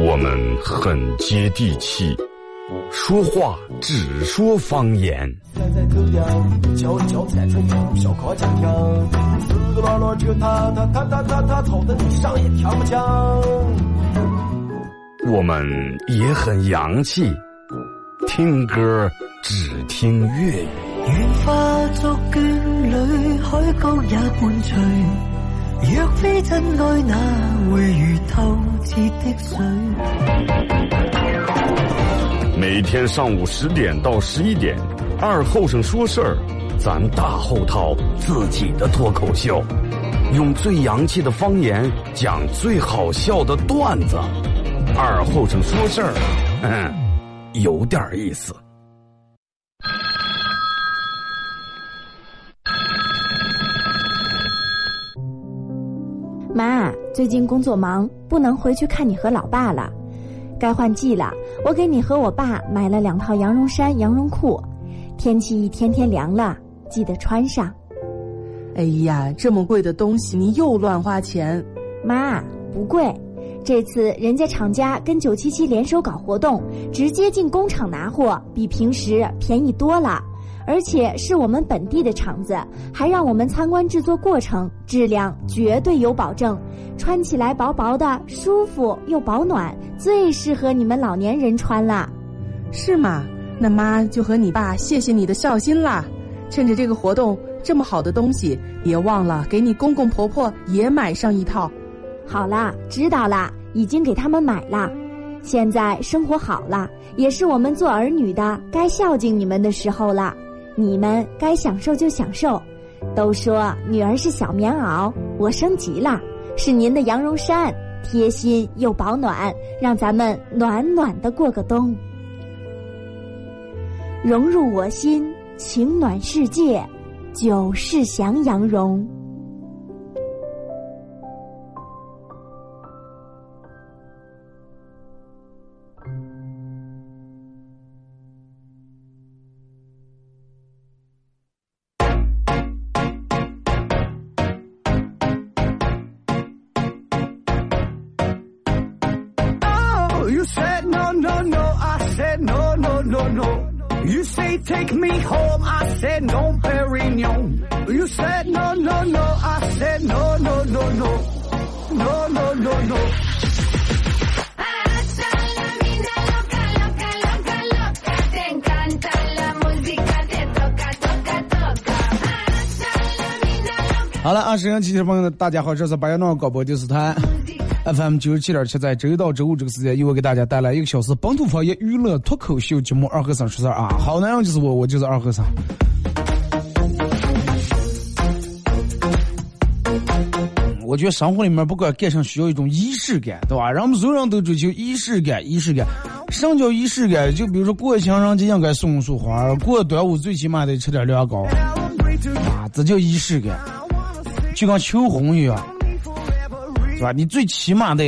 我们很接地气，说话只说方言。我们也很洋气，听歌只听粤语。愿化作眷侣，海角也伴随。若非真爱，那會如透徹的水。每天上午10点到11点，二后生说事儿，咱大后套自己的脱口秀，用最洋气的方言讲最好笑的段子。二后生说事儿，有点意思。妈，最近工作忙，不能回去看你和老爸了，该换季了。我给你和我爸买了2套羊绒衫、羊绒裤，天气一天天凉了，记得穿上。哎呀，这么贵的东西你又乱花钱。妈，不贵，这次人家厂家跟977联手搞活动，直接进工厂拿货，比平时便宜多了。而且是我们本地的厂子，还让我们参观制作过程，质量绝对有保证，穿起来薄薄的，舒服又保暖，最适合你们老年人穿啦。是吗？那妈就和你爸谢谢你的孝心啦。趁着这个活动，这么好的东西，别忘了给你公公婆婆也买上一套。好啦，知道啦，已经给他们买啦。现在生活好了，也是我们做儿女的该孝敬你们的时候啦。你们该享受就享受，都说女儿是小棉袄，我升级了，是您的羊绒衫，贴心又保暖，让咱们暖暖的过个冬。融入我心，情暖世界，九世祥羊绒。You say take me home, I said no, Perignon. You said no, no, no, I said no, no, no, no, no, no, no, no.好了，沈阳汽车朋友们，大家好，这是白杨诺广播电视台。FM97.7 在周一到周五这个时间，又会给大家带来1个小时本土方言娱乐脱口秀节目《二和尚说事儿》啊！好男人就是我，我就是二和尚。我觉得生活里面不管干啥需要一种仪式感，对吧？人们所有人都追求仪式感，仪式感。什么叫仪式感？就比如说过情人节应该送一束花，过端午最起码得吃点凉糕，啊，这叫仪式感，就跟求婚一样。是吧？你最起码的，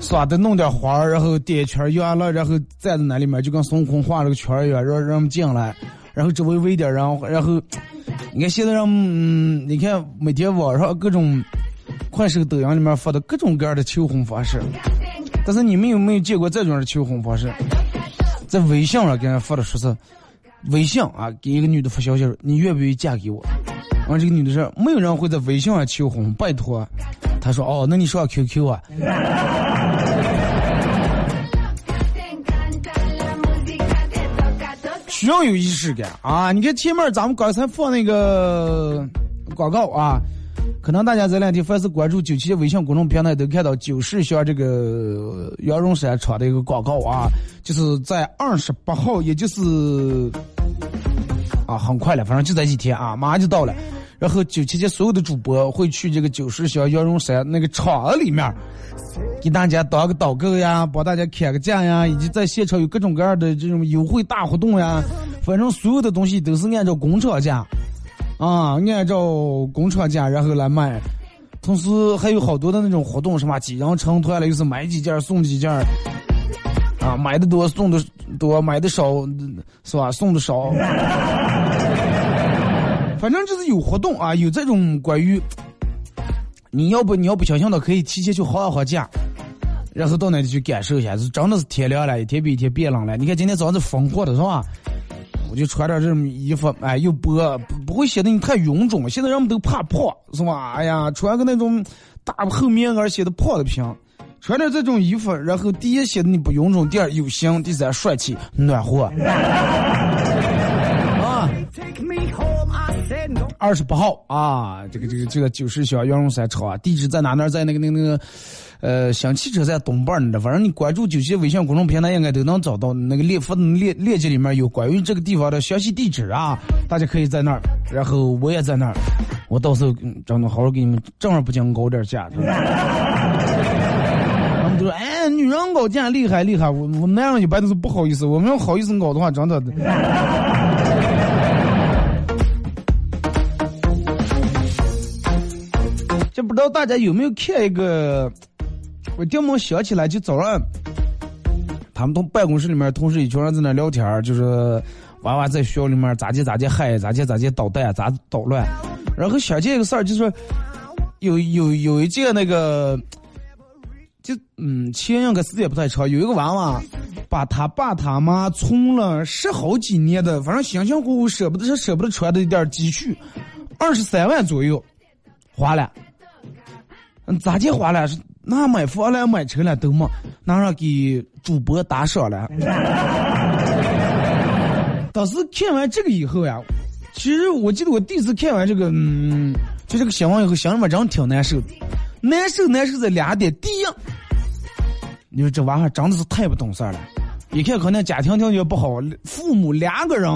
是吧？得弄点花，然后点圈圆了，然后站在那里面，就跟孙悟空画了个圈圆，让人们进来，然后周围围点，然后，你看现在让，你看每天网上各种快手、抖音里面发的各种各样的求婚方式，但是你们有没有见过这种的求婚方式？在微信上给人发的说是，微信啊，给一个女的发消息，你愿不愿意嫁给我？然后这个女的说，没有人会在微信上求婚，拜托。他说：“哦，那你说要 QQ 啊？”需要有仪式感啊！你看前面咱们刚才放那个广告啊，可能大家这两天凡是关注977微信公众平台，都看到九世祥这个羊绒衫厂的一个广告啊，就是在28号，也就是啊，很快了，反正就在几天啊，马上就到了。然后977所有的主播会去这个9世祥羊绒衫那个厂里面，给大家打个导购呀，帮大家砍个价呀，以及在现场有各种各样的这种优惠大活动呀。反正所有的东西都是按照工厂价啊，按照工厂价然后来卖。同时还有好多的那种活动，什么几人成团了，又是买几件送几件啊，买的多送的多，买的少是吧？送的少。反正就是有活动啊，有这种关于你要不小心的可以提前去滑滑架，然后到那里去感受一下，真的是天凉了，一天比一天变冷了。你看今天早上是风过的是吧？我就穿点这种衣服，哎，又不会显得你太臃肿。现在人们都怕破是吧？哎呀，穿个那种大厚棉袄显得破的平，穿点这种衣服，然后第一显得你不臃肿，第二有型，第三帅气暖和。啊，28号啊，这个90小圆龙山超啊，地址在哪呢？在那个。想汽车在东半的，反正你关注九七微信公众平台应该都能找到那个列记里面有关于这个地方的详细地址啊，大家可以在那儿，然后我也在那儿，我到时候张总好好给你们正儿不讲高点价，他们就说哎女人搞价厉害，我那样一般都是不好意思，我们要好意思搞的话真的。这不知道大家有没有看一个。我爹妈想起来，就早上他们从办公室里面同事一群人在那聊天，就是娃娃在学校里面咋接害，咋接捣蛋，咋捣乱。然后想起一个事儿，就是说有一件那个，就前两个时间也不太长，有一个娃娃把他爸他妈存了10好几年的，反正辛苦舍不得揣的一点积蓄，23万左右花了，咋接花了？那买房了买车了都没，拿上给主播打赏了。当时看完这个以后呀，其实我记得我第一次看完这个就这个新闻以后，想法真挺难受的。难受在俩点。第一，你说这娃娃真的是太不懂事了，一看可能家庭条件不好，父母2个人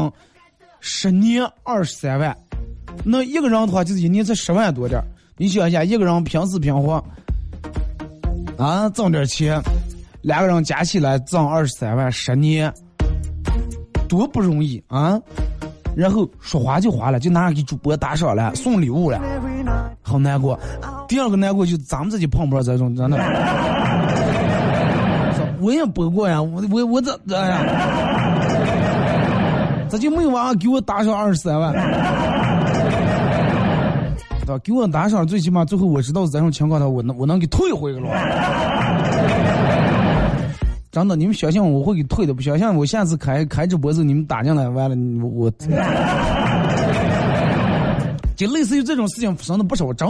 10年23万，那一个人的话就是一年才10万多点。你想一下，一个人平时平花啊，挣点钱，2个人加起来挣23万，10年，多不容易啊！然后说花就花了，就拿给主播打赏了，送礼物了，好难过。第二个难过就咱们自己碰不着这种，真的。我也不过呀，我这哎呀，这就没有娃娃给我打赏23万。给我打赏，最起码最后我知道咱这种情况的，我能给退回了。真的，你们小心我会给退的，不小心我下次开直播子你们打进来完了，我就类似于这种事情发生的不少，真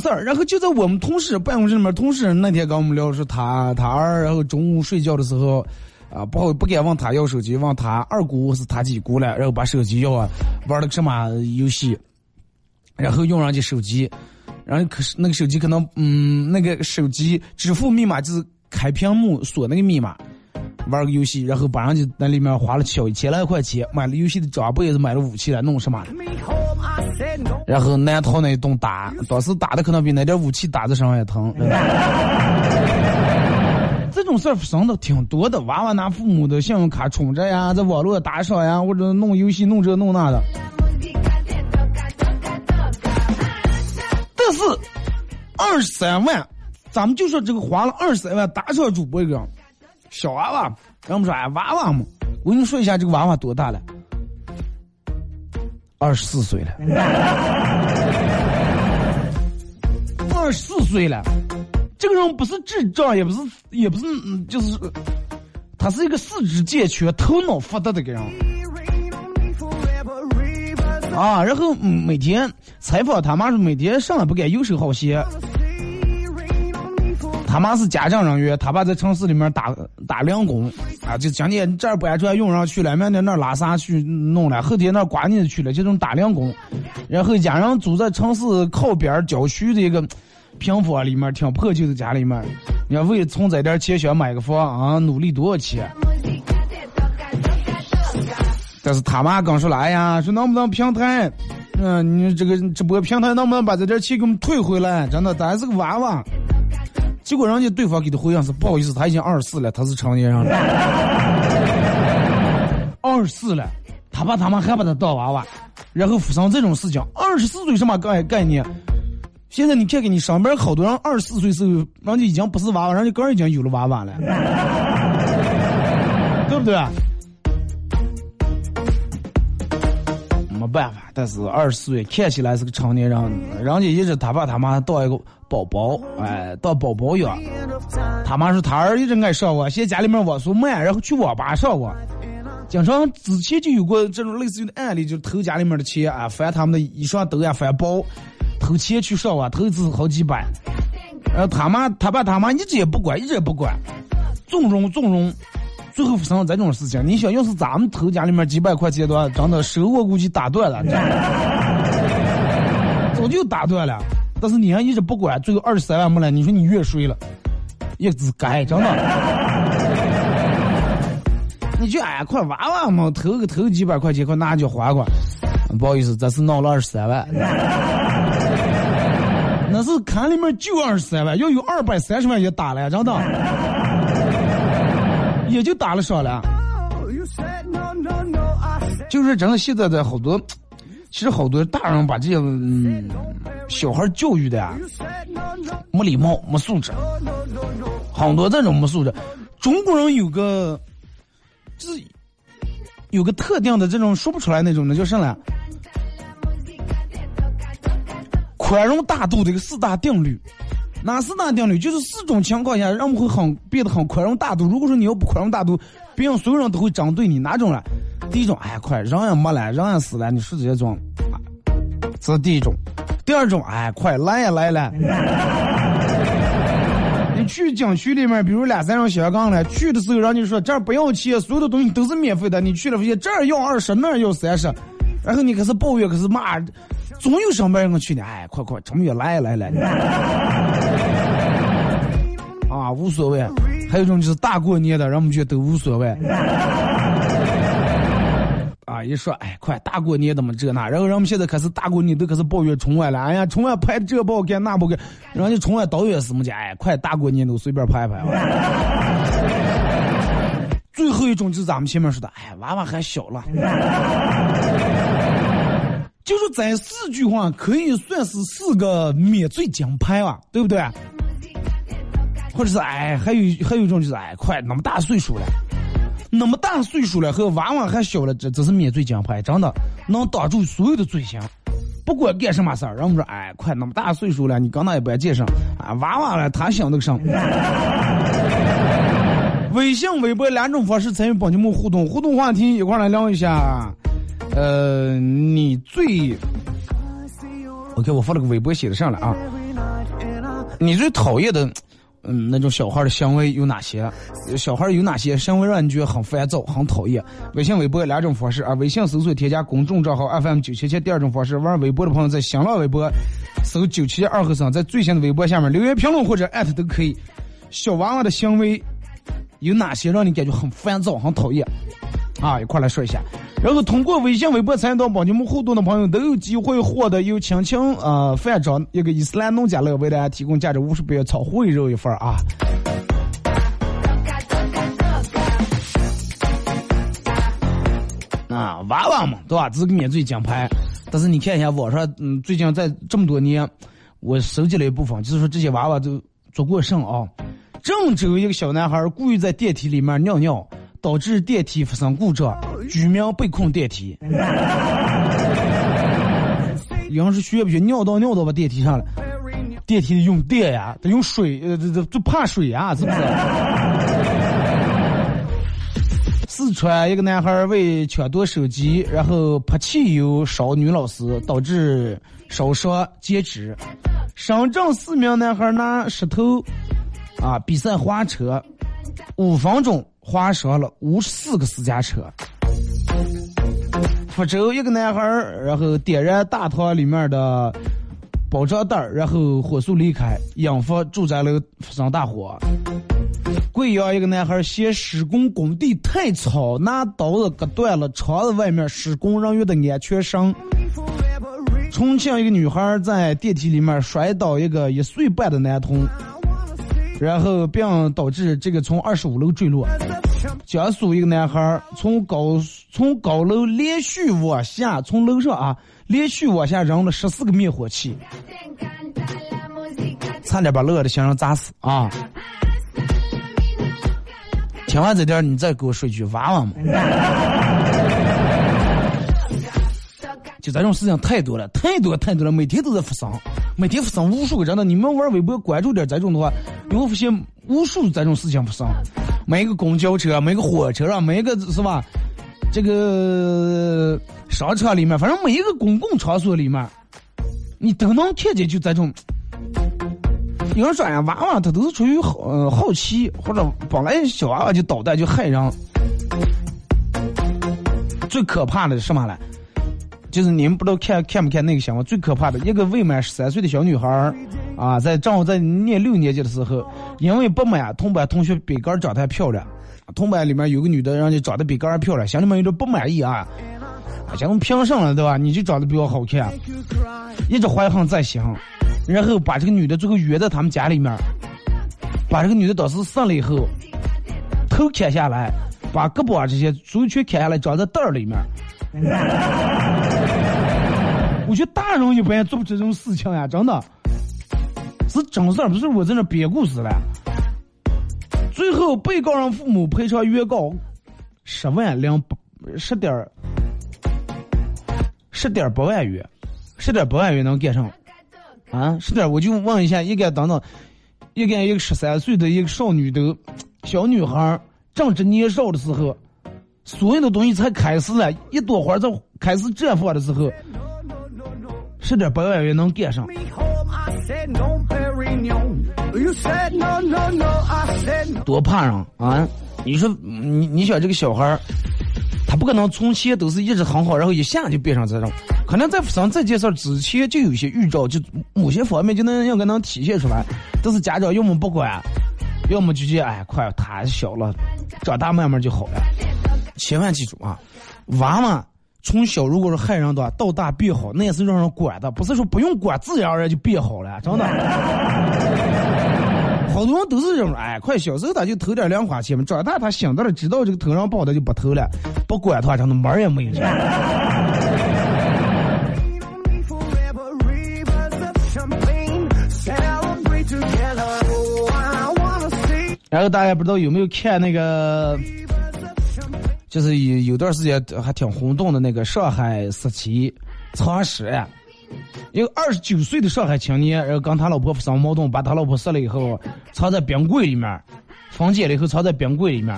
事儿。然后就在我们同事办公室里面，同事那天跟我们聊是他二，然后中午睡觉的时候。啊，不敢问他要手机，问他二姑是他几姑了，然后把手机要啊，玩了个什么游戏。然后用上这手机，然后可是那个手机可能那个手机支付密码就是开屏幕锁那个密码，玩个游戏，然后把上去那里面花了1000来块钱，买了游戏的装备也是买了武器来弄什么，然后那套那一顿打，当时打的可能比那点武器打的伤也疼。这种事儿生的挺多的，娃娃拿父母的信用卡充着呀，在网络打赏呀，或者弄游戏弄这弄那的。但是23万，咱们就说这个花了23万打赏主播一个小娃娃，然后我们说哎娃娃嘛，我跟你说一下这个娃娃多大了，24岁了，24岁了，这个人不是智障，也不是，就是他是一个四肢健全、头脑发达的个人。啊，然后每天采访他妈是每天上来不敢游手好闲，他妈是家政人员，他爸在城市里面打零工啊，就讲你这儿不安全用上去了，明天那儿拉萨去弄了，后天那儿刮你去了，这种打零工。然后家人住在城市靠边郊区的一个平房里面，挺破旧的家里面，你要为从这点钱想买个房啊，努力多少钱。但是他妈刚说来呀，说能不能平台，你这个直播平台能不能把这点钱给我们退回来？真的，咱是个娃娃。结果人家对方给他回应是不好意思，他已经24了，他是成年人了。24了，他爸他妈还把他当娃娃，然后发生这种事情。24岁什么概念？现在你看看你上边好多人，24岁时候人家已经不是娃娃，人家刚已经有了娃娃了，对不对？办法，但是24岁看起来是个成年人，人家一直他爸他妈当一个宝宝，哎，当宝宝养。他妈说他儿一直爱上网，现在家里面网速慢，然后去网吧上网。经常之前就有过这种类似于的案例，就是偷家里面的钱啊，翻他们的衣裳兜啊，翻包，偷钱去上网，偷一次好几百。然后他爸他妈一直也不管，纵容。最后发生这种事情，你想要是咱们头家里面几百块钱的话，真的手我估计打断了，早就打断了。但是你还一直不管，最后23万没来，你说你越睡了，也只该真的。你就哎快玩玩嘛，投几百块钱，快拿就花过。不好意思，咱是闹了23万，那是看里面就23万，要有230万也打了呀，真的。也就打了上来，就是真的现在的好多，其实好多大人把这些小孩教育的呀，没礼貌没素质，很多这种没素质。中国人有个就是有个特定的这种说不出来那种的，就是呢宽容大度的一个4大定律。哪4大定律？就是4种情况下让我们会变得很宽容大度。如果说你要不宽容大度，别人所有人都会针对你。哪种了？第一种，哎快人也没来，人也死了，你是这种，这是第一种。第二种，哎快来呀来了。你去景区里面，比如2-3人小刚来，去的时候让你说这儿不要钱，所有的东西都是免费的。你去了发现这儿要20，那儿要30，然后你可是抱怨，可是骂，总有上班人去你，哎快这么远来。啊，无所谓。还有一种就是大过年的，让我们觉得无所谓。啊，一说哎，快大过年的嘛这那，然后让我们现在开始大过年都开始抱怨窗外了。哎呀，窗外拍这不好看那不好看，然后就窗外导演什么家，哎，快大过年都随便拍拍。最后一种就是咱们前面说的，哎，娃娃还小了。就是在4句话可以算是4个免罪奖牌啊，对不对？或者是哎，还有一种就是哎，快那么大岁数了，和娃娃还小了，这是免罪奖牌，真的能挡住所有的罪行，不管干什么事儿。然后我们说哎，快那么大岁数了，你刚才也不爱介绍啊，娃娃了他想那个什么。微信、微博2种方式参与本节目互动，互动话题一块来聊一下。你最 OK， 我发了个微博写的上来啊，你最讨厌的。那种小孩的行为有哪些？行为让你觉得很烦躁、很讨厌？微信、微博2种方式啊，微信搜索添加公众账号 FM97.7。2种方式，玩微博的朋友在新浪微博搜9772和尚，在最新的微博下面留言评论或者艾特都可以。小娃娃的行为有哪些让你感觉很烦躁、很讨厌？啊，一块来说一下。然后通过微信、微博参与到本节目互动的朋友，都有机会获得由青青饭庄一个伊斯兰农家乐为大家提供价值50元炒烩肉一份啊。啊，娃娃嘛，对吧？这个免罪奖牌。但是你看一下网上，最近在这么多年，我收集了一部分，就是说这些娃娃都做过甚啊。郑州一个小男孩故意在电梯里面尿尿。导致电梯发生故障，居民被控电梯。杨是学不学尿到把电梯上了，电梯用电呀，得用水，就怕水呀，是不是？四川一个男孩为抢夺手机，然后泼汽油烧女老师，导致烧伤截肢。深圳4名男孩拿石头啊比赛花车，5分钟。花折了54个私家车。福州一个男孩然后点燃大堂里面的保障袋，然后火速离开，引发住宅楼发生大火。贵阳一个男孩嫌施工工地太吵，拿刀子割断了窗子外面施工人员的安全绳。重庆一个女孩在电梯里面摔倒一个1岁半的男童，然后并导致这个从25楼坠落。江苏一个男孩从高楼连续往下，从楼上啊连续往下扔了14个灭火器，差点把乐的先生砸死啊！千万这点你再给我说一句娃娃嘛。就咱这种事情太多了，每天都在发生，无数个真的。你们玩微博关注点咱这种的话，你会发现无数咱这种事情发生，每一个公交车，每一个火车啊，每一个是吧？这个商场里面，反正每一个公共场所里面，你都能看见就咱这种。有人说呀，娃娃他都是出于好奇，或者本来小娃娃就捣蛋就害人。最可怕的是什么呢？就是你们不知道看不看那个新闻，最可怕的一个未满13岁的小女孩啊，在正好在念6年级的时候，因为不满同班同学比杆长得还漂亮，同班里面有个女的让你长得比杆还漂亮，乡亲们有点不满意啊，想从平上了对吧，你就长得比我好看，一直怀恨在心，然后把这个女的最后约到他们家里面，把这个女的当时上了以后，头砍下来，把胳膊这些足球砍下来，装在袋里面。我觉得大人一般做不这种事情呀，真的是整事儿，不是我在那编故事了。最后被告人父母赔偿原告10.8万元，10.8万元能干上啊？我就问一下，一个13岁的一个少女的小女孩，正值年少的时候，所有的东西才开始了，一朵花在开始绽放的时候，10.8万元能干上？多怕人啊！你说你想这个小孩，他不可能从前都是一直很好，然后一下就变成这种，可能在上这件事之前就有些预兆，就某些方面就能应该能体现出来，但是家长要么不管，要么就觉得哎，快他小了，长大慢慢就好了。千万记住啊，娃娃从小如果是害人的话，到大变好，那也是让人管的，不是说不用管，自然而然就变好了，真的。好多人都是这种，哎，快小时候他就投点两块钱嘛，长大他想到了，知道这个投上不好的就不投了，不管他，真的门也没有。然后大家不知道有没有看那个，就是有段时间还挺轰动的那个上海四期常识，一个29岁的上海青年，然后跟他老婆发生矛盾，把他老婆杀了以后，藏在冰柜里面，分解了以后藏在冰柜里面，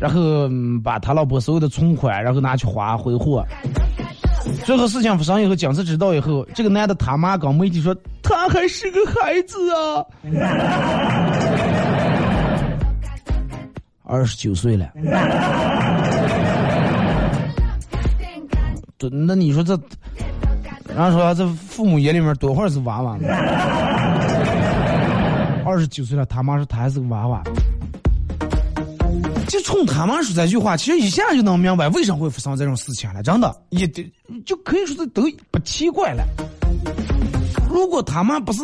然后把他老婆所有的存款，然后拿去花挥霍。最后事情发生以后，警察知道以后，这个男的他妈跟媒体说，他还是个孩子啊。29岁了，那你说这，然后说这父母眼里面多会儿是娃娃呢？29岁了，他妈说他还是个娃娃，就冲他妈说这句话，其实一下就能明白为啥会发生这种事情了，真的也就可以说这都不奇怪了。如果他妈不是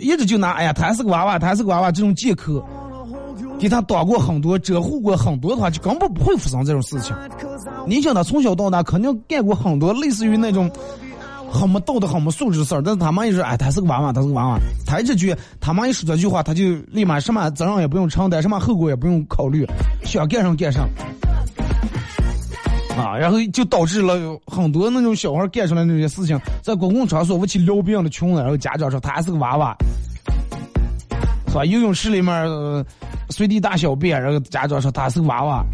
一直就拿哎呀他还是个娃娃，这种借口。给他打过很多，折护过很多的话，就根本不会发生这种事情。你想他从小到大肯定干过很多类似于那种很没道德、很没素质的事儿，但是他妈一说，哎，他是个娃娃，他一句，他妈一说这句话，他就立马什么责任也不用承担，什么后果也不用考虑，想干上干上啊，然后就导致了很多那种小孩干出来那些事情，在公共场所我去撩别人的穷人，然后家长说他还是个娃娃，是吧？游泳池里面。随地大小便，然后家长说他是个娃娃，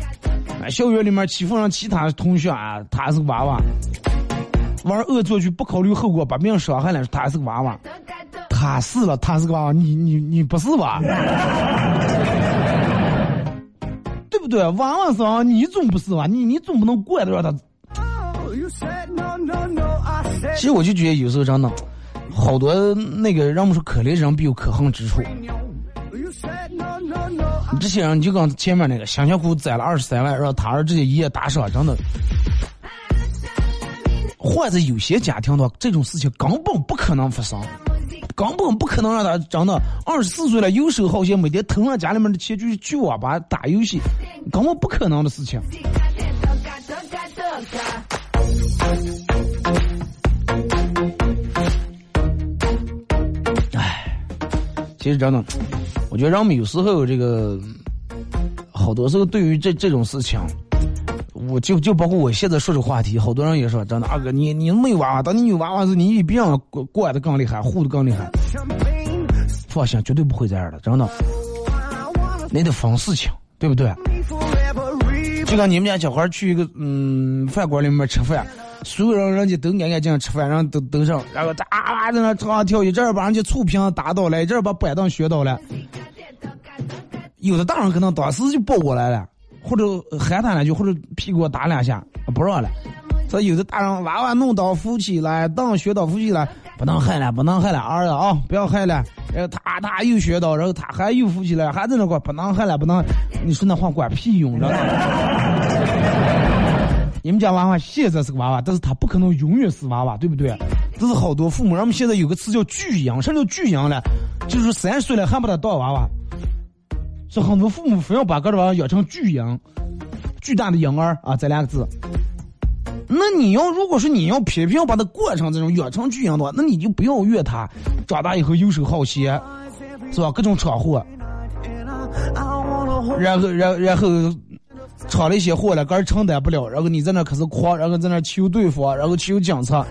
校园里面欺负上其他同学啊，他是个娃娃，玩恶作剧不考虑后果，把别人伤害了，说他是个娃娃，他是个娃娃，你不是吧？对不对？娃娃是吧？你总不是吧？你总不能怪得让他。其实我就觉得有时候真的，好多那个让我们说可怜人必有可恨之处。这些人就跟前面那个想想苦宰了23万，让他儿子一夜打赏，真的。或者有些家庭的这种事情根本不可能发生，根本不可能让他真的24岁了游手好闲，每天腾了家里面的钱去网吧打游戏，根本不可能的事情。哎，其实真的。我觉得让我们有时候这个好多时候对于这种事情，我就包括我现在说这话题，好多人也说，真的二哥，你没娃娃，当你有娃娃时，你一定要怪得更厉害，护得更厉害。放心，绝对不会这样的，真的。你得防事情，对不对？就像你们家小孩去一个饭馆里面吃饭，所有人人家都干干净净吃饭，然后都上，然后啊在那唱啊跳，一阵儿把人家醋瓶打倒了，一阵儿把板凳学倒了。有的大人可能当时就抱过来了，或者喊他两句，或者屁股打两下，不让了。所以有的大人娃娃弄到夫妻来，当学到夫妻来，不能害了儿子啊，不要害了。然后他又学到，然后他还又夫妻来，还在那管不能害了。你说那话管屁用了。你们家娃娃现在是个娃娃，但是他不可能永远是娃娃，对不对？这是好多父母，他们现在有个词叫巨婴，甚至巨婴了，就是30岁了还把他当娃娃。所以很多父母非要把个娃娃养成巨婴，巨大的婴儿啊，这两个字。那你要如果说你要偏偏要把它过成这种养成巨婴的话，那你就不要怨他长大以后游手好闲，是吧？各种闯祸，然后闯了一些祸了，个人承担不了，然后你在那可是狂，然后在那求对方，然后求警察。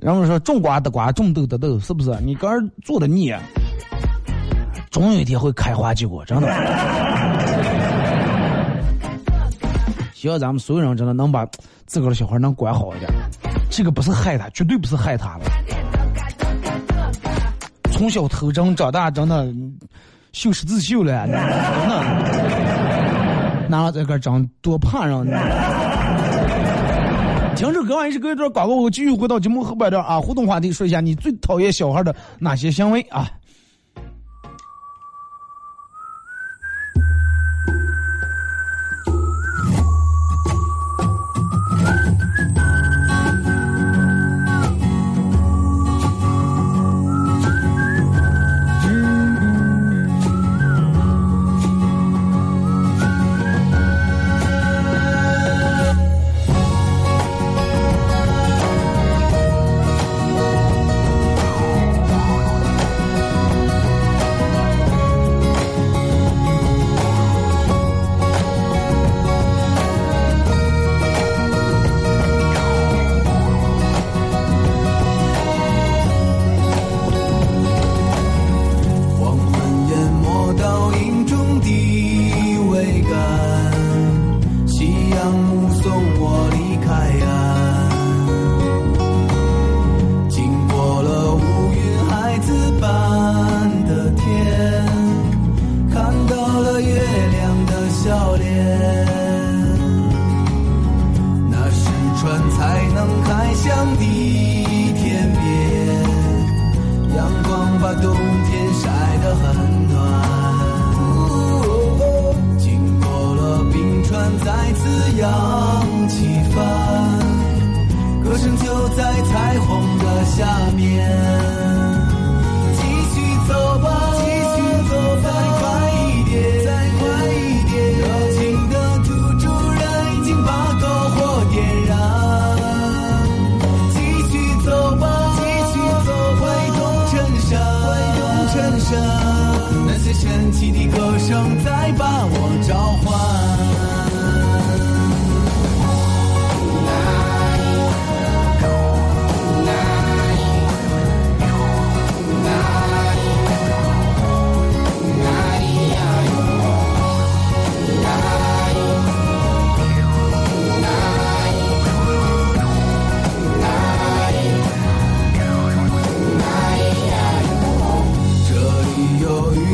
然后说种瓜得瓜，种豆得豆，是不是？你个人做的孽，总有一天会开花结果，真的。希望咱们所有人真的能把自个的小孩能管好一点，这个不是害他，绝对不是害他了。从小头争长大，真的秀是自秀了，拿了这个长多胖人。停止隔完一时隔一段广告，我继续回到节目后半段啊，互动话题说一下你最讨厌小孩的哪些行为啊？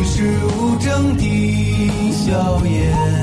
是无声的笑颜。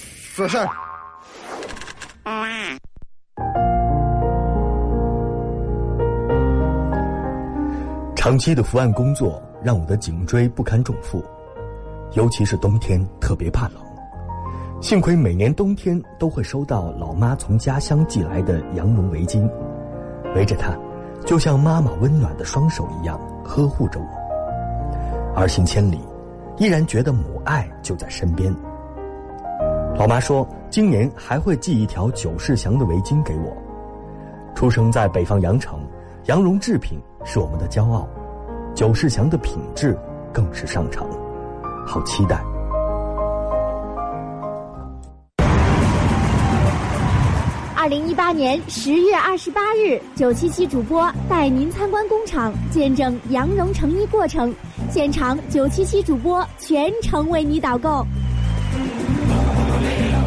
说事儿。长期的伏案工作让我的颈椎不堪重负，尤其是冬天特别怕冷。幸亏每年冬天都会收到老妈从家乡寄来的羊绒围巾，围着它就像妈妈温暖的双手一样呵护着我。而行千里，依然觉得母爱就在身边。老妈说今年还会寄一条九世祥的围巾给我。出生在北方羊城，羊绒制品是我们的骄傲，九世祥的品质更是上乘，好期待。2018年10月28日，977主播带您参观工厂，见证羊绒成衣过程。现场977主播全程为你导购，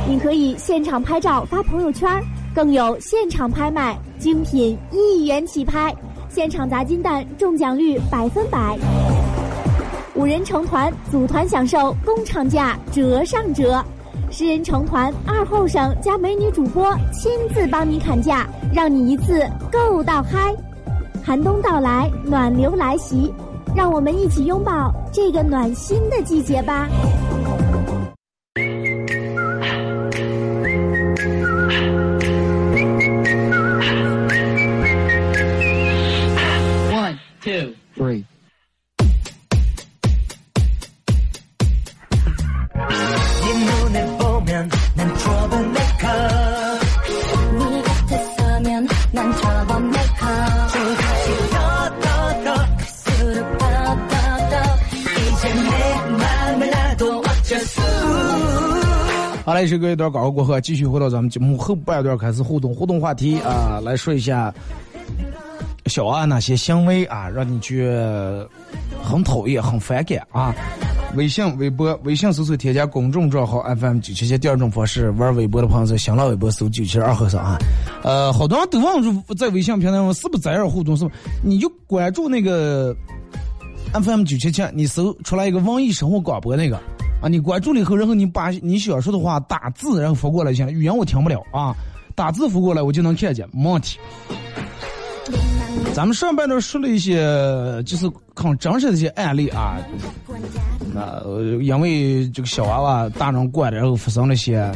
你可以现场拍照发朋友圈，更有现场拍卖，精品1元起拍，现场砸金蛋中奖率100%。5人成团组团享受工厂价折上折。10人成团，2后生加美女主播亲自帮你砍价，让你一次购到嗨！寒冬到来，暖流来袭，让我们一起拥抱这个暖心的季节吧。1, 2, 3。好嘞，这个一段广告过后，继续回到咱们节目后半段，开始互动话题啊，来说一下小安哪些行为啊，让你觉得很讨厌、很反感啊。微信搜索添加公众账号 FM97。第二种方式，玩微博的朋友在新浪微博搜972和尚啊。好多人都忘了在微信平台上是不是在这互动，是不是你就关注那个 FM97， 你搜出来一个文艺生活广播那个啊，你关注了以后，然后你把你想说的话打字，然后发过来就行了。语言我听不了啊，打字发过来我就能看见，没问题。咱们上半段说了一些就是很真实的一些案例啊，因为这个小娃娃大人惯的，然后发生了一些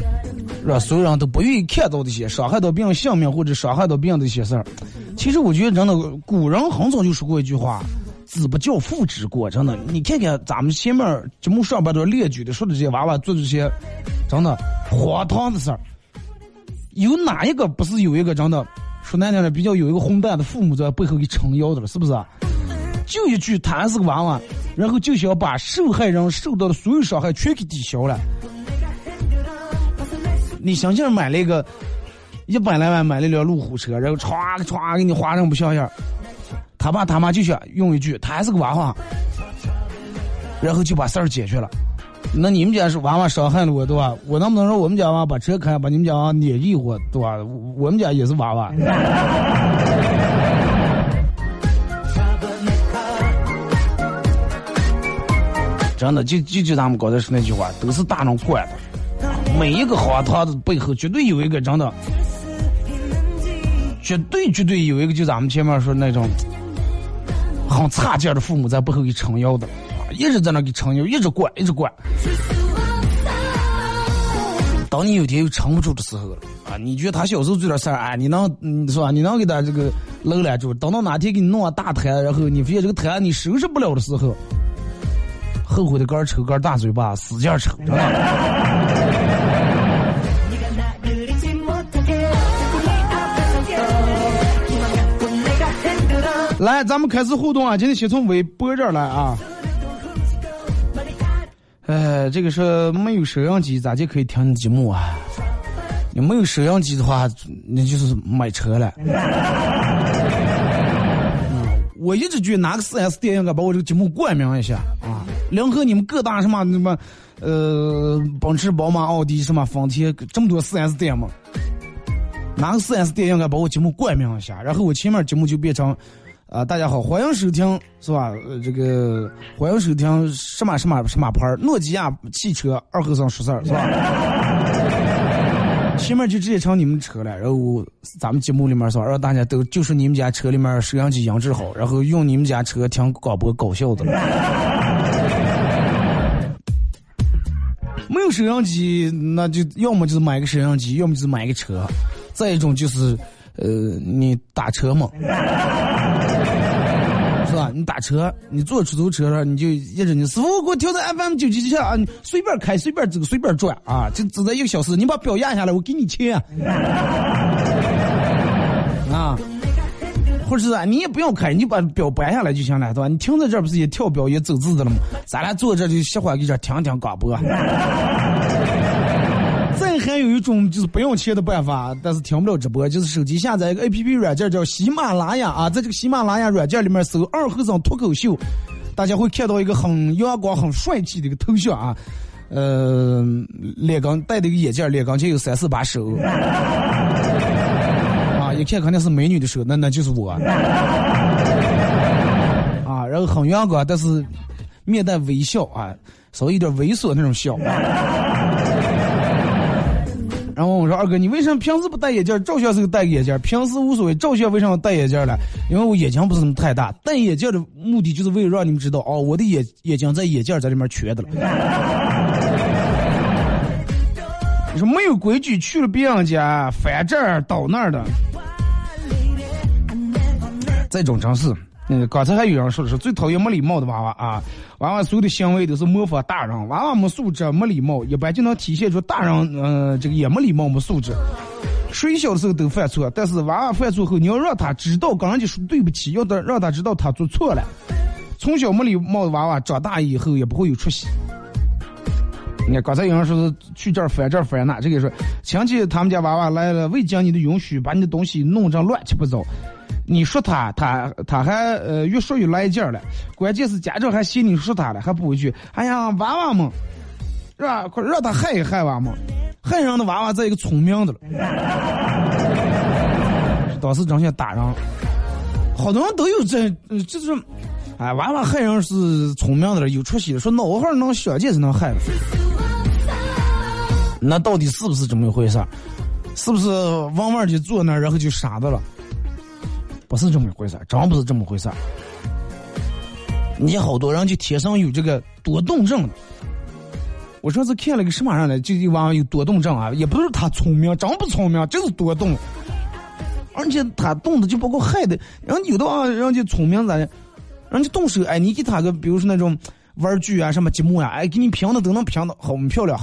让所有人都不愿意看到的一些伤害到别人性命或者伤害到别人的一些事儿。其实我觉得真的古人很早就说过一句话，子不教父之过。真的，你看看咱们前面节目上半段列举的说的这些娃娃做这些真的荒唐的事儿，有哪一个不是有一个真的说难听的比较有一个混蛋的父母在背后给撑腰的了，是不是啊？就一句他是个娃娃，然后就想把受害人受到的所有伤害全给抵消了。你想想买了一个100来万买了一辆路虎车，然后唰给你划成不像样，他爸他妈就想用一句他还是个娃娃，然后就把事儿解决了。那你们家是娃娃伤害了我，对吧？我能不能说我们家娃娃把车开，把你们家娃娃撵一伙，对吧？我们家也是娃娃。真的，就咱们刚才说那句话，都是大人惯的。每一个荒唐的背后，绝对有一个真的，绝对有一个，就咱们前面说那种很差劲的父母在背后给撑腰的。一直在那给撑腰，一直管。当你有天又撑不住的时候了啊，你觉得他小时候做点事儿，哎，你能给他这个搂来住？等到哪天给你弄完大台，然后你发现这个台你收拾不了的时候，后悔的杆抽杆大嘴巴，使劲抽。来，咱们开始互动啊！今天先从微博这儿来啊。这个是没有摄像机咋就可以听节目啊？你没有摄像机的话，那就是买车了。我一直觉得拿个 4S 店应该把我这个节目冠名一下啊，联合你们各大什么奔驰、宝马、奥迪什么丰田这么多 4S 店嘛，拿个 4S 店应该把我节目冠名一下，然后我前面节目就变成大家好，欢迎收听是吧？这个欢迎收听什么牌？诺基亚汽车2合312是吧？前面就直接成你们车了，然后咱们节目里面是吧？让大家都就是你们家车里面摄像机养制好，然后用你们家车听广播搞笑的。没有摄像机，那就要么就是买个摄像机，要么就是买个车，再一种就是你打车嘛。是吧？你打车，你坐出租车了，你就一直你师傅给我调在 FM97 下啊，你随便开，随便走，随便转啊，就只在1个小时，你把表压下来，我给你钱啊。或者是你也不用开，你把表摆下来就行了，对吧？你停在这儿不是也跳表也走字的了吗？咱俩坐这就歇会儿，给这听听广播。再还有一种就是不用钱的办法，但是听不了直播，就是手机下载一个 APP 软件叫喜马拉雅啊，在这个喜马拉雅软件里面搜2和尚脱口秀，大家会看到一个很阳光很帅气的一个头像啊，脸刚戴的一个眼镜，脸刚就有3、4把手啊，一看肯定是美女的手，那就是我啊，然后很阳光，但是面带微笑啊，稍微有点猥琐那种笑。然后我说二哥，你为什么平时不戴眼镜，照相时候戴眼镜？平时无所谓，照相为什么戴眼镜了？因为我眼睛不是那么太大，戴眼镜的目的就是为了让你们知道哦，我的眼睛在眼镜在里面缺的了。你说没有规矩，去了别人家反这儿倒那儿的。这种城市，刚才还有人说的是最讨厌没礼貌的娃娃啊，娃娃所有的行为都是模仿大人，娃娃没素质没礼貌，一般就能体现出大人这个也没礼貌没素质。谁小的时候都犯错，但是娃娃犯错后，你要让他知道跟人家说对不起，要让他知道他做错了。从小没礼貌的娃娃长大以后也不会有出息。你看刚才有人说是去这儿反这儿反那，这个说想起他们家娃娃来了，未经你的允许把你的东西弄成乱七八糟。你说他还越说越来劲儿了，关键是家长还嫌你说他了，还不回去。哎呀，娃娃嘛，是吧？快让他害一害娃嘛，害上的娃娃在一个聪明的了，当时真想打人。好多人都有这是，哎，娃娃害人是聪明的了，有出息的，说脑后能小姐是能害的。那到底是不是这么一回事？是不是往外就坐那儿，然后就傻的了？不是这么回事，真不是这么回事。你好多人就天生有这个多动症。我上次看了个什么上来，就一娃娃有多动症啊，也不是他聪明，真不聪明，就是多动。而且他动的就包括害的，然后有的娃娃人家聪明咋的，人家动手，哎，你给他个比如说那种玩具啊、什么积木啊，哎，给你评的都能评的很漂亮，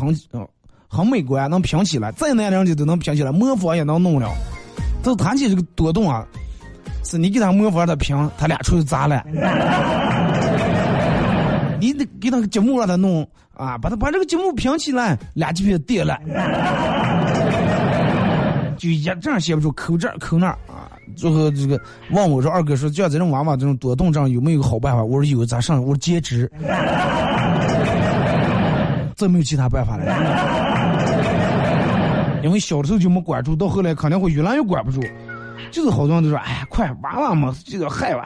很美观，能评起来，再那样就都能评起来，模仿也能弄了。这谈起这个多动啊。是你给他模仿的评，他俩出去砸了。你给他个节目让他弄啊，把这个节目评起来，俩鸡皮跌了。就一这样写不出，抠这儿抠那儿啊。最后这个问我说二哥说，就像这种娃娃这种多动症有没有好办法？我说有，咱上我说截肢，这没有其他办法了。因为小的时候就没管住，到后来肯定会越来越管不住。就是好多人都说，哎，快娃娃嘛，这个害娃。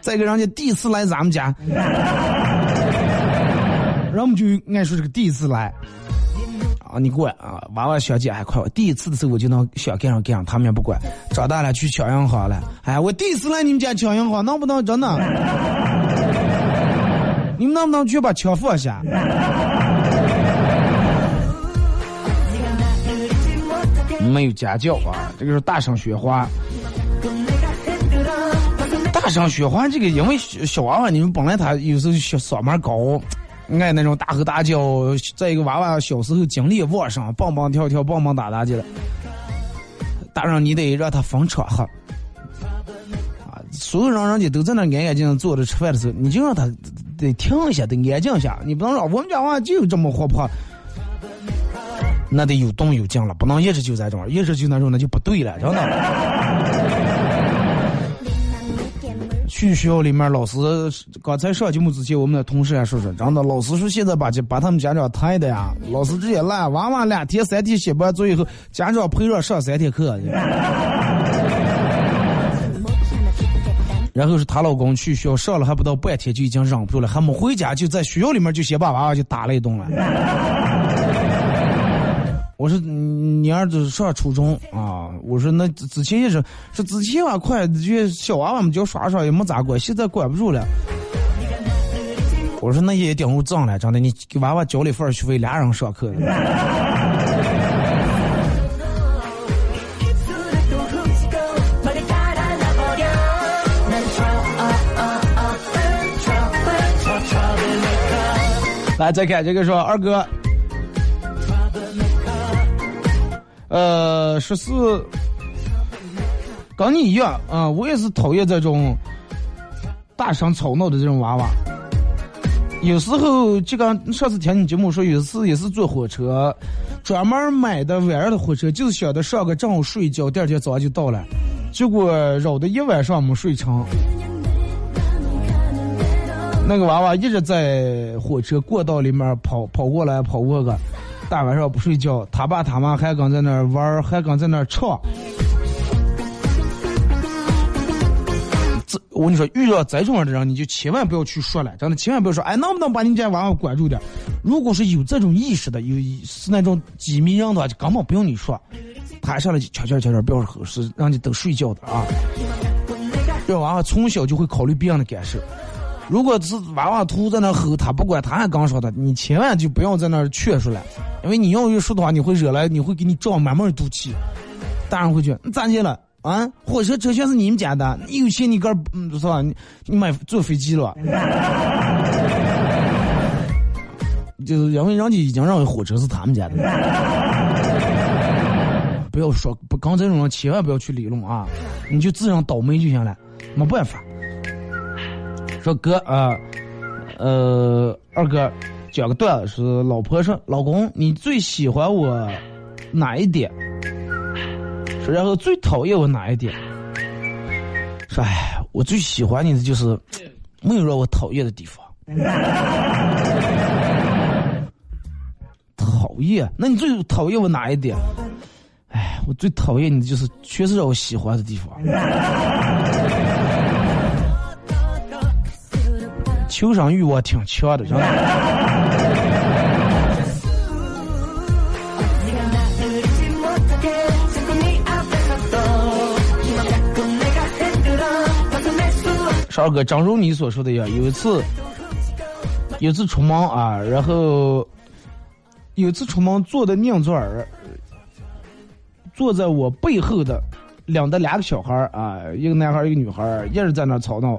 再给人家第一次来咱们家，然后我们就爱说这个第一次来啊，你过来啊，娃娃小姐，哎，快，第一次的时候我就能想干上，他们也不管。长大了去抢银行了，哎，我第一次来你们家抢银行，能不能真的？你们能不能去把钱放下？没有家教啊，这个是大赏雪花。大赏雪花这个，因为小娃娃，你们本来他有时候嗓门高，爱那种大吼大叫。再一个，娃娃小时候精力旺盛，蹦蹦跳跳，蹦蹦打打去了。当然你得让他逢场合啊，所有人家都在那安安静静坐着吃饭的时候，你就让他得听一下，得安静一下。你不能说我们家娃就这么活泼。那得有动有静了，不能一直就在这玩，一直就那种那就不对了，真的。去学校里面，老师刚才上节目之前，我们的同事还说说，真的，老师说现在把他们家长抬的呀，老师直接赖娃娃2天3天写不完作业后，家长陪着上3天课。然后是她老公去学校上了还不到半天就已经忍不住了，还没回家就在学校里面就先把娃娃就打了一顿了。我说你儿子上初中啊，我说那之前也是，说之前吧快这些小娃娃们就耍耍也没咋管，现在管不住了。我说那也顶住账了，真的，你给娃娃交了一份学费，俩人上课。来，再看这个说二哥，14，跟你一样啊，我也是讨厌这种大声吵闹的这种娃娃。有时候就刚上次听你节目说，有一次也是坐火车，专门买的晚上的火车，就是想着上个正午睡觉，第二天早上就到了，结果扰得一晚上没睡成。那个娃娃一直在火车过道里面跑过来跑过个，大晚上不睡觉，他爸他妈还敢在那儿玩，还敢在那儿唱。我跟你说，遇到这种人的人，你就千万不要去说了，真的千万不要说，哎，能不能把你家娃娃管住点？如果是有这种意识的，有是那种几迷人的话，就根本不用你说，他上来就悄悄，不要合适，让你等睡觉的啊。这娃娃从小就会考虑别人的感受。如果是娃娃突在那吼，他不管，他还刚说的，你千万就不要在那劝出来，因为你要一说的话，你会惹来，你会给你撞满满肚气。大人会觉得咋接了啊？火车车厢是你们家的，你有钱你哥不错，你买坐飞机了。就是因为人家已经认为火车是他们家的。不要说不，刚这种人千万不要去理论啊，你就自认倒霉就行了，没办法。说哥啊，二哥讲个段子，是老婆说，老公你最喜欢我哪一点？说然后最讨厌我哪一点？说哎，我最喜欢你的就是没有让我讨厌的地方。讨厌？那你最讨厌我哪一点？哎，我最讨厌你的就是确实让我喜欢的地方。求生欲望挺强的，真的。少哥，正如你所说的呀，有一次出门啊，然后有一次出门坐的宁左耳，坐在我背后的两个小孩啊，一个男孩一个女孩，一直在那吵闹。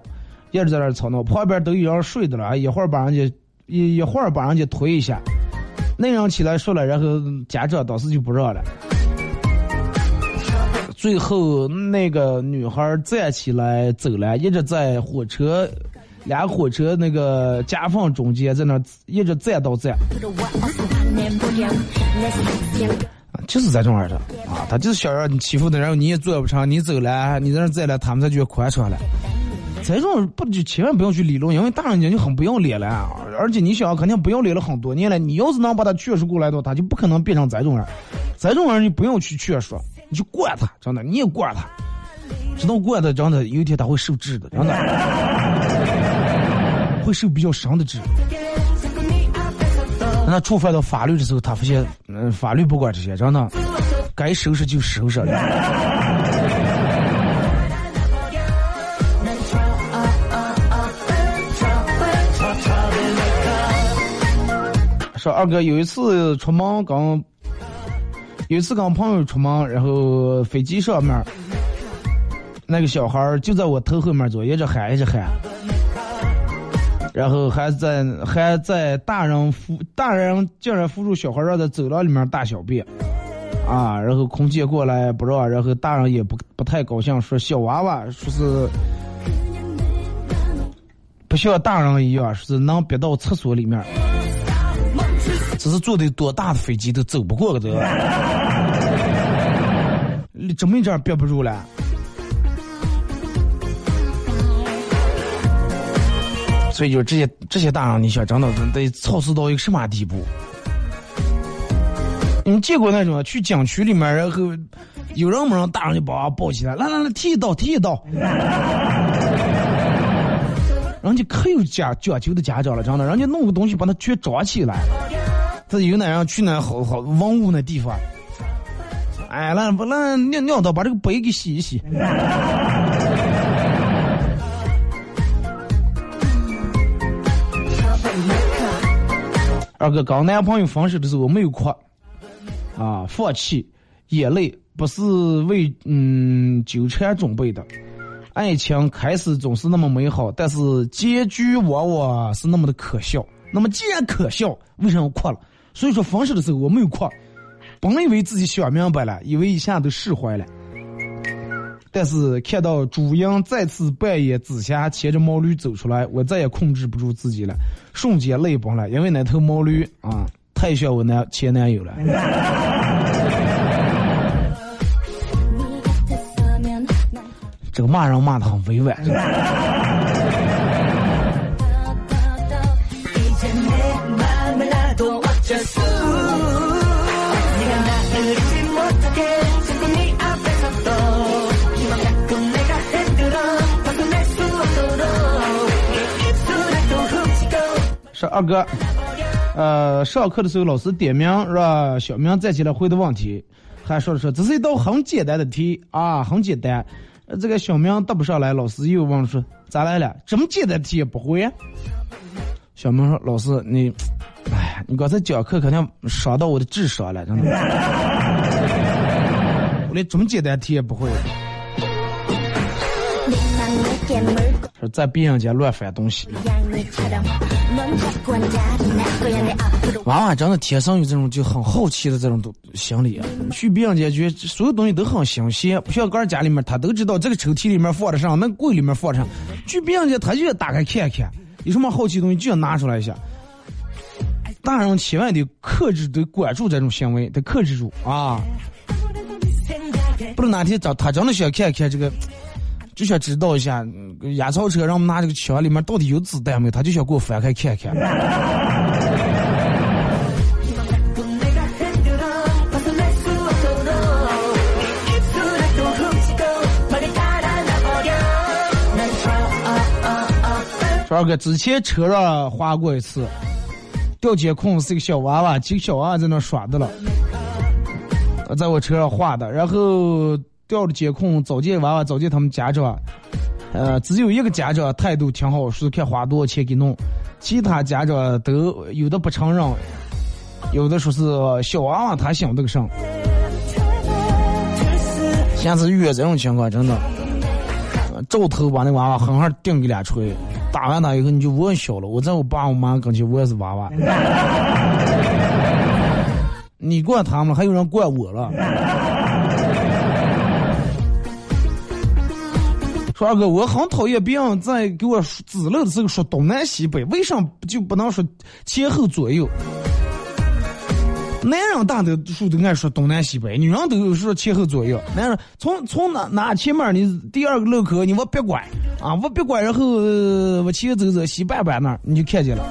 旁边都有人睡的了，一会儿把人家推一下，那人起来睡了，然后家长当时就不让了。最后那个女孩站起来走了，一直在火车火车那个夹缝中间在那一直站到站。就是在这玩的啊，他就是想让你欺负的，然后你也做不成，你走了，你在那站了，他们才觉得宽敞了。这种不就千万不要去理论，因为大人家就很不要脸了，而且你想肯定不要脸了很多年了，你要是能把他劝说过来的话，他就不可能变成这种人。这种人你不要去劝说，你就惯他，真的，你也惯他，直到惯他，真的有一天他会受制的，真的会受比较伤的制。那他触犯到法律的时候，他发现法律不管这些，真的该收拾就收拾了。说二哥，有一次跟朋友出门，然后飞机上面那个小孩就在我头后面坐，一直喊，然后还在大人竟然扶住小孩让在走廊里面大小便啊，然后空姐过来不让，然后大人也不太高兴，说小娃娃说是不像大人一样，是能憋到厕所里面。只是坐的多大的飞机都走不过的，你怎么一点憋不住了？所以就这些大人，你想真的得操持到一个什么地步？你见过那种去景区里面，然后有人没让大人就把抱起来，来踢一刀，踢一刀。人家可有讲究的家长了，真的，人家弄个东西把它撅抓起来。他有那人去那好文物那地方，哎，那不那尿到把这个杯给洗一洗。二哥刚男朋友分手的时候我没有哭啊，放弃，眼泪不是为纠缠准备的。爱情开始总是那么美好，但是结局往往是那么的可笑。那么既然可笑，为什么哭了？所以说分手的时候我没有哭，本以为自己想明白了，以为一下都释怀了，但是看到主英再次扮演紫霞骑着毛驴走出来，我再也控制不住自己了，瞬间泪崩了，因为那头毛驴啊太像我前男友了。这个骂人骂得很委婉。说二哥，上课的时候老师点名让小明站起来回答问题，还说了说这是一道很简单的题啊，很简单。这个小明答不上来，老师又问说咋来了？这么简单的题也不会、啊？小明说：“老师，你刚才讲课肯定伤到我的智商了，真的，我连这么简单的题也不会。”说在别人家乱翻东西，娃娃真的天生有这种就很好奇的这种心理啊。去别人家觉得所有东西都很新鲜，不像个人家里面他都知道这个抽屉里面放得上，那柜里面放得上。去别人家他就要打开看看，有什么好奇的东西就要拿出来一下。大人千万得克制，得管住这种行为，得克制住啊！不能哪天找他真的想看看这个。就想知道一下牙超车让我们拿这个墙里面到底有子弹没有，他就想给我翻开看看。说二哥之前车上花过一次掉监控，是一个小娃娃，几个小娃娃在那耍的了，在我车上画的，然后调了监控，找见娃娃，找见他们家长，只有一个家长态度挺好，说看花多少钱给弄，其他家长都有的不承认，有的说是小娃娃他想这个上。现在遇到这种情况，真的，照头把那娃娃狠狠顶给俩锤，打完他以后你就我小了，我在我爸我妈跟前我也是娃娃，你怪他们了，还有人怪我了。说二哥，我很讨厌别人在给我指了的时候说东南西北，为什么就不能说前后左右？男人大多数都爱说东南西北，女人都说前后左右。男人从哪前面你第二个路口你往别拐啊，往别拐，然后我骑走西半边那儿你就看见了。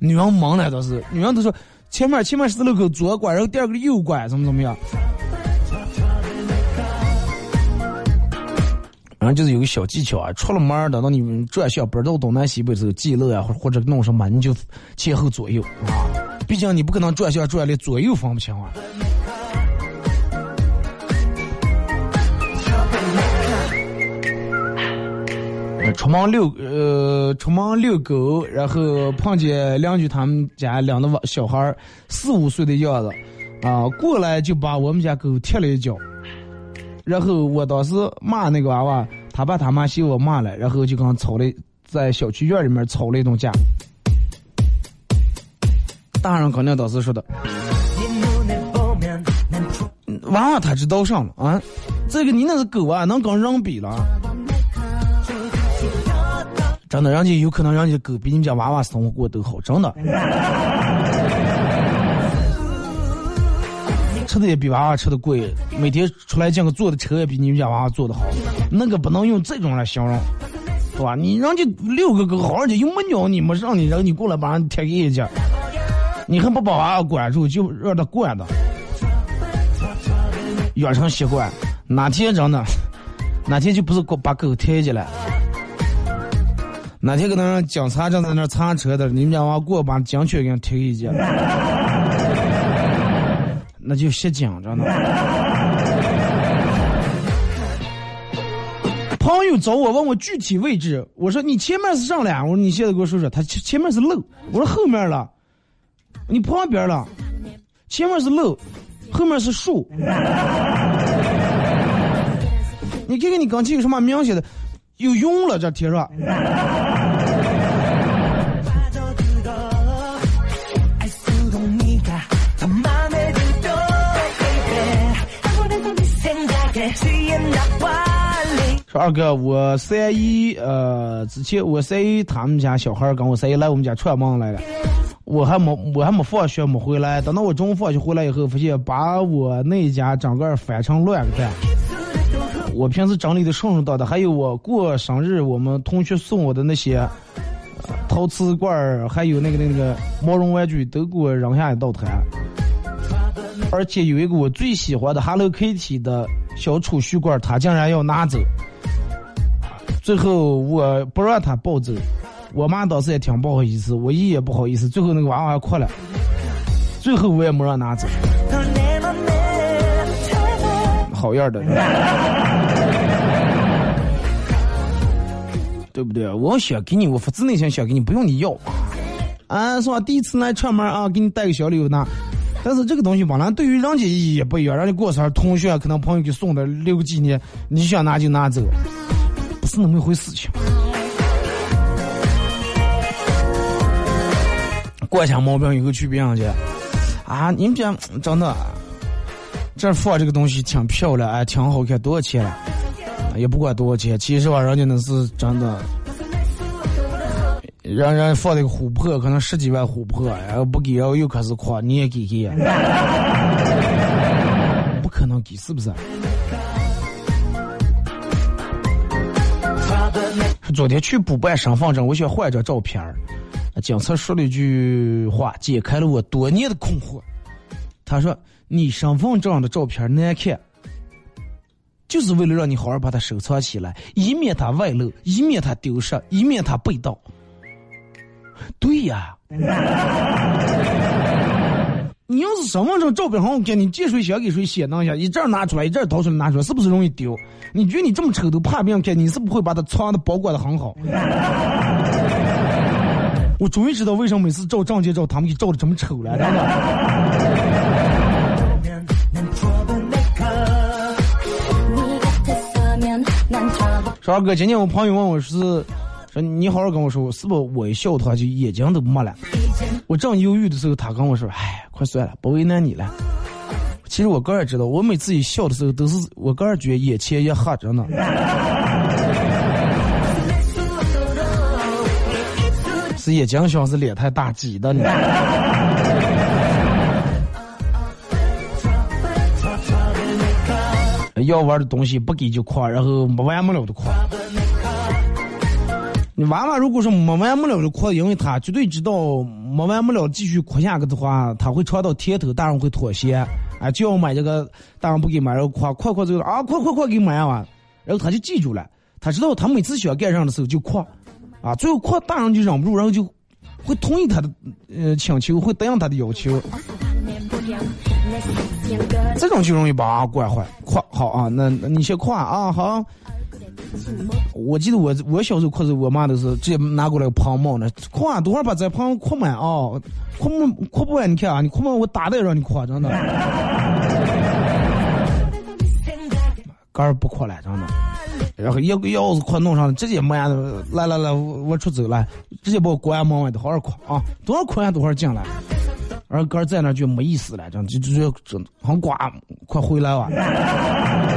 女人忙了倒是，女人都说前面十字路口左拐，然后第二个右拐，怎么样？然后就是有个小技巧啊，出了门等到你转向不知道东南西北这个记录啊，或者弄什么你就前后左右啊，毕竟你不可能转向转来左右分不清啊。出门遛狗，然后碰见邻居他们家两个小孩4-5岁的样子啊，过来就把我们家狗踢了一脚。然后我当时骂那个娃娃，他爸他妈嫌我骂了，然后就刚吵了，在小区院里面吵了一顿架。大人肯定当时说的，娃娃他知道上了啊，这个你那个狗啊，能跟人比了？真的，人家有可能人家狗比你们家娃娃生活过得好，真的。吃的也比娃娃吃的贵，每天出来见个坐的车也比你们家娃娃坐的好，那个不能用这种来形容，对吧？你让这六个狗好人家又没鸟你们，让你人你过来把人贴给一家，你还不把娃娃管住，就让他惯的养成习惯，哪天真的哪天就不是把狗贴起来，哪天可能让警察站在那儿擦车的，你们家娃过把警犬给人贴一家那就先讲着呢。朋友找我问我具体位置，我说你前面是上来，我说你现在给我说说，他前面是路，我说后面了，你旁边了，前面是路，后面是树。你看看你刚才有什么明显的，有用了这贴上。说二哥，我三一之前我三一他们家小孩跟我三一来我们家串门来了，我还没放学没回来，等到我中午放学回来以后，发现把我那家整个翻成乱个蛋。我平时整理的顺顺道的，还有我过生日我们同学送我的那些陶瓷罐还有那个毛绒玩具都给我扔下一道台，而且有一个我最喜欢的 Hello Kitty 的小储蓄罐，他竟然要拿走。最后我不让他抱走，我妈当时也挺不好意思，我姨也不好意思，最后那个娃娃还哭了，最后我也没让拿走，好样的对不对？我想给你，我发自内心想给你，不用你要啊，是吧？第一次来串门啊，给你带个小礼物呢，但是这个东西本来对于人家意义也不一样，人家过生日同学可能朋友给送的留个纪念，你想拿就拿走，不是那么一回事情。惯下毛病以后去别人家啊，你们家真的这放这个东西挺漂亮，哎，挺好看，多少钱了也不管多少钱，其实吧人家那是真的，让人放那个琥珀可能十几万琥珀，然后不给然后又开始夸你也给给不可能给，是不是？昨天去补办身份证，我想换张照片，警察说了一句话解开了我多年的困惑，他说你身份证的照片难看，就是为了让你好好把它收藏起来，以免它外露，以免它丢失，以免它被盗。对呀、你要是身份证照片很好看，你借谁想给谁写弄一下，一阵拿出来一阵掏出来拿出来，是不是容易丢？你觉得你这么丑都怕别人看，你是不会把它藏的保管的很好。我终于知道为什么每次照证件照他们给照的这么丑了。说二哥，今天我朋友问我是说你好好跟我说，是不是我一笑他就眼睛都没了？我正忧郁的时候，他跟我说：“哎，快算了，不为难你了。”其实我个人知道，我每次一笑的时候，都是我个人觉得眼前一黑着呢。是眼睛小，是脸太大挤的你。要玩的东西不给就夸，然后没完没了的夸。你娃娃如果说没完没了的夸，因为他绝对知道没完没了继续夸下去的话，他会穿到贴头，大人会妥协啊，就要买这个，大人不给买，然后夸快快这个啊，快给买完，然后他就记住了，他知道他每次想干上的时候就夸。啊，最后夸大人就忍不住，然后就会同意他的请求，会答应他的要求，这种就容易把啊惯坏。夸好啊，那你先夸啊好。我记得我小时候夸着我妈的时候，直接拿过来胖帽呢，夸多少把这胖夸满啊，夸不完你看啊，你夸满我打的也让你夸，真的。杆儿不夸了，真的。然后要是快弄上直接买的，来我出走了，直接把我关门外的好好捆啊，多少捆多少进来，而哥在那就没意思了，这样就很寡快回来啊。